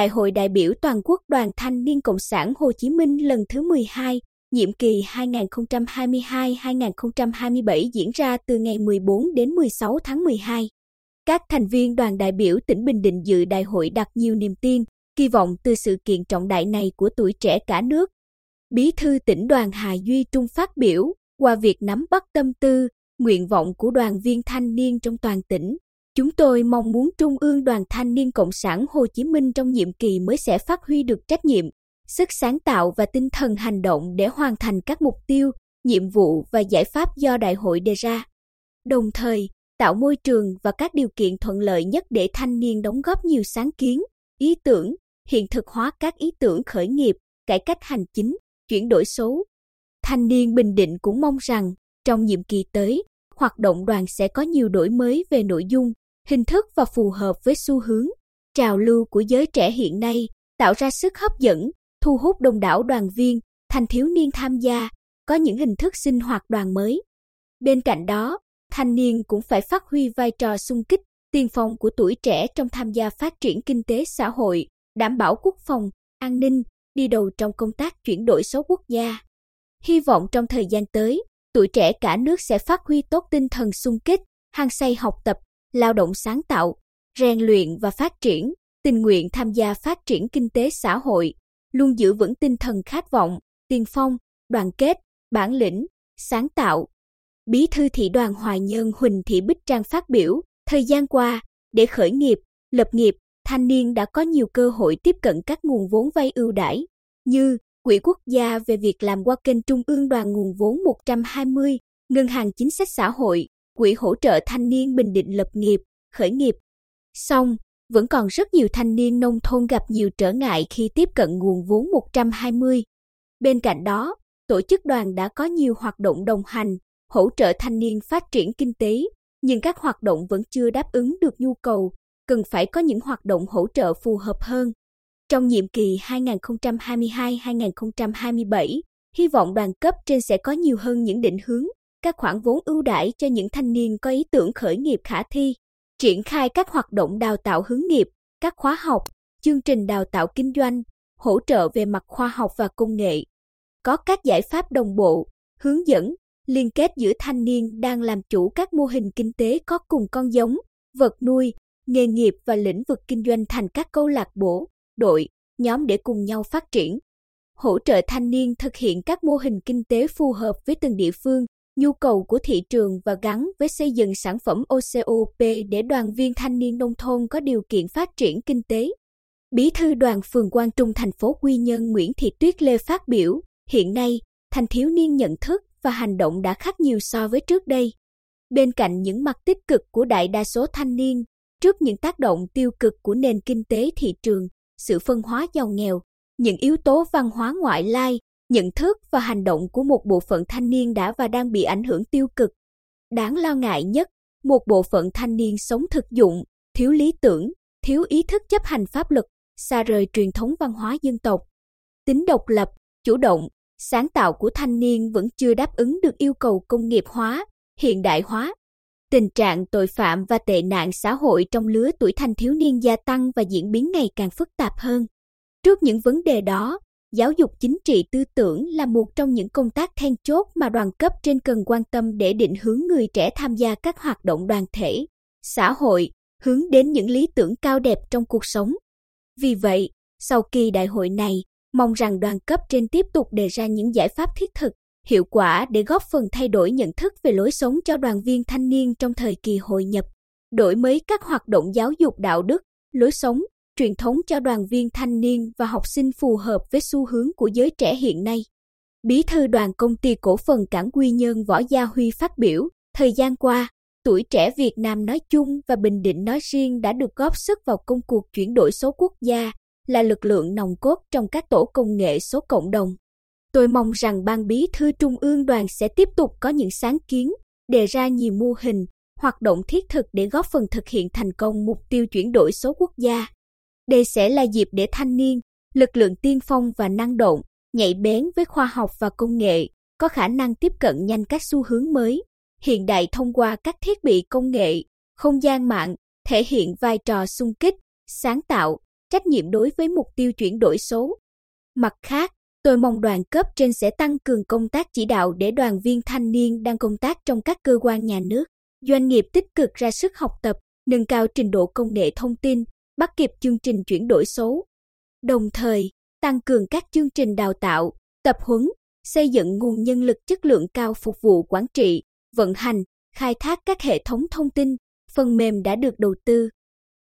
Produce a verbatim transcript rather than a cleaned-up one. Đại hội đại biểu Toàn quốc Đoàn Thanh niên Cộng sản Hồ Chí Minh lần thứ mười hai, nhiệm kỳ hai nghìn không trăm hai mươi hai đến hai nghìn không trăm hai mươi bảy diễn ra từ ngày mười bốn đến mười sáu tháng mười hai. Các thành viên đoàn đại biểu tỉnh Bình Định dự đại hội đặt nhiều niềm tin, kỳ vọng từ sự kiện trọng đại này của tuổi trẻ cả nước. Bí thư tỉnh đoàn Hà Duy Trung phát biểu, qua việc nắm bắt tâm tư, nguyện vọng của đoàn viên thanh niên trong toàn tỉnh, chúng tôi mong muốn Trung ương Đoàn Thanh niên Cộng sản Hồ Chí Minh trong nhiệm kỳ mới sẽ phát huy được trách nhiệm, sức sáng tạo và tinh thần hành động để hoàn thành các mục tiêu, nhiệm vụ và giải pháp do đại hội đề ra. Đồng thời, tạo môi trường và các điều kiện thuận lợi nhất để thanh niên đóng góp nhiều sáng kiến, ý tưởng, hiện thực hóa các ý tưởng khởi nghiệp, cải cách hành chính, chuyển đổi số. Thanh niên Bình Định cũng mong rằng, trong nhiệm kỳ tới, hoạt động đoàn sẽ có nhiều đổi mới về nội dung, hình thức và phù hợp với xu hướng, trào lưu của giới trẻ hiện nay, tạo ra sức hấp dẫn, thu hút đông đảo đoàn viên, thanh thiếu niên tham gia, có những hình thức sinh hoạt đoàn mới. Bên cạnh đó, thanh niên cũng phải phát huy vai trò xung kích, tiên phong của tuổi trẻ trong tham gia phát triển kinh tế xã hội, đảm bảo quốc phòng, an ninh, đi đầu trong công tác chuyển đổi số quốc gia. Hy vọng trong thời gian tới, tuổi trẻ cả nước sẽ phát huy tốt tinh thần xung kích, hăng say học tập, lao động sáng tạo, rèn luyện và phát triển, tình nguyện tham gia phát triển kinh tế xã hội, luôn giữ vững tinh thần khát vọng, tiên phong, đoàn kết, bản lĩnh, sáng tạo. Bí thư thị đoàn Hoài Nhơn Huỳnh Thị Bích Trang phát biểu, thời gian qua, để khởi nghiệp, lập nghiệp, thanh niên đã có nhiều cơ hội tiếp cận các nguồn vốn vay ưu đãi như Quỹ Quốc gia về việc làm qua kênh Trung ương Đoàn nguồn vốn một trăm hai mươi, Ngân hàng Chính sách Xã hội, Quỹ hỗ trợ thanh niên Bình Định lập nghiệp, khởi nghiệp. Song, vẫn còn rất nhiều thanh niên nông thôn gặp nhiều trở ngại khi tiếp cận nguồn vốn một trăm hai mươi. Bên cạnh đó, tổ chức đoàn đã có nhiều hoạt động đồng hành, hỗ trợ thanh niên phát triển kinh tế, nhưng các hoạt động vẫn chưa đáp ứng được nhu cầu, cần phải có những hoạt động hỗ trợ phù hợp hơn. Trong nhiệm kỳ hai nghìn không trăm hai mươi hai đến hai nghìn không trăm hai mươi bảy, hy vọng đoàn cấp trên sẽ có nhiều hơn những định hướng, các khoản vốn ưu đãi cho những thanh niên có ý tưởng khởi nghiệp khả thi, triển khai các hoạt động đào tạo hướng nghiệp, các khóa học, chương trình đào tạo kinh doanh, hỗ trợ về mặt khoa học và công nghệ. Có các giải pháp đồng bộ, hướng dẫn, liên kết giữa thanh niên đang làm chủ các mô hình kinh tế có cùng con giống, vật nuôi, nghề nghiệp và lĩnh vực kinh doanh thành các câu lạc bộ, đội, nhóm để cùng nhau phát triển. Hỗ trợ thanh niên thực hiện các mô hình kinh tế phù hợp với từng địa phương, nhu cầu của thị trường và gắn với xây dựng sản phẩm ô cốp để đoàn viên thanh niên nông thôn có điều kiện phát triển kinh tế. Bí thư đoàn phường Quang Trung thành phố Quy Nhơn Nguyễn Thị Tuyết Lê phát biểu, hiện nay, thanh thiếu niên nhận thức và hành động đã khác nhiều so với trước đây. Bên cạnh những mặt tích cực của đại đa số thanh niên, trước những tác động tiêu cực của nền kinh tế thị trường, sự phân hóa giàu nghèo, những yếu tố văn hóa ngoại lai, nhận thức và hành động của một bộ phận thanh niên đã và đang bị ảnh hưởng tiêu cực. Đáng lo ngại nhất, một bộ phận thanh niên sống thực dụng, thiếu lý tưởng, thiếu ý thức chấp hành pháp luật, xa rời truyền thống văn hóa dân tộc. Tính độc lập, chủ động, sáng tạo của thanh niên vẫn chưa đáp ứng được yêu cầu công nghiệp hóa, hiện đại hóa. Tình trạng tội phạm và tệ nạn xã hội trong lứa tuổi thanh thiếu niên gia tăng và diễn biến ngày càng phức tạp hơn. Trước những vấn đề đó, giáo dục chính trị tư tưởng là một trong những công tác then chốt mà đoàn cấp trên cần quan tâm để định hướng người trẻ tham gia các hoạt động đoàn thể, xã hội, hướng đến những lý tưởng cao đẹp trong cuộc sống. Vì vậy, sau kỳ đại hội này, mong rằng đoàn cấp trên tiếp tục đề ra những giải pháp thiết thực, hiệu quả để góp phần thay đổi nhận thức về lối sống cho đoàn viên thanh niên trong thời kỳ hội nhập, đổi mới các hoạt động giáo dục đạo đức, lối sống, truyền thống cho đoàn viên thanh niên và học sinh phù hợp với xu hướng của giới trẻ hiện nay. Bí thư đoàn công ty cổ phần cảng Quy Nhơn Võ Gia Huy phát biểu, thời gian qua, tuổi trẻ Việt Nam nói chung và Bình Định nói riêng đã được góp sức vào công cuộc chuyển đổi số quốc gia, là lực lượng nòng cốt trong các tổ công nghệ số cộng đồng. Tôi mong rằng Ban Bí thư Trung ương Đoàn sẽ tiếp tục có những sáng kiến, đề ra nhiều mô hình, hoạt động thiết thực để góp phần thực hiện thành công mục tiêu chuyển đổi số quốc gia. Đây sẽ là dịp để thanh niên, lực lượng tiên phong và năng động, nhạy bén với khoa học và công nghệ, có khả năng tiếp cận nhanh các xu hướng mới, hiện đại thông qua các thiết bị công nghệ, không gian mạng, thể hiện vai trò xung kích, sáng tạo, trách nhiệm đối với mục tiêu chuyển đổi số. Mặt khác, tôi mong đoàn cấp trên sẽ tăng cường công tác chỉ đạo để đoàn viên thanh niên đang công tác trong các cơ quan nhà nước, doanh nghiệp tích cực ra sức học tập, nâng cao trình độ công nghệ thông tin, bắt kịp chương trình chuyển đổi số. Đồng thời, tăng cường các chương trình đào tạo, tập huấn, xây dựng nguồn nhân lực chất lượng cao phục vụ quản trị, vận hành, khai thác các hệ thống thông tin, phần mềm đã được đầu tư,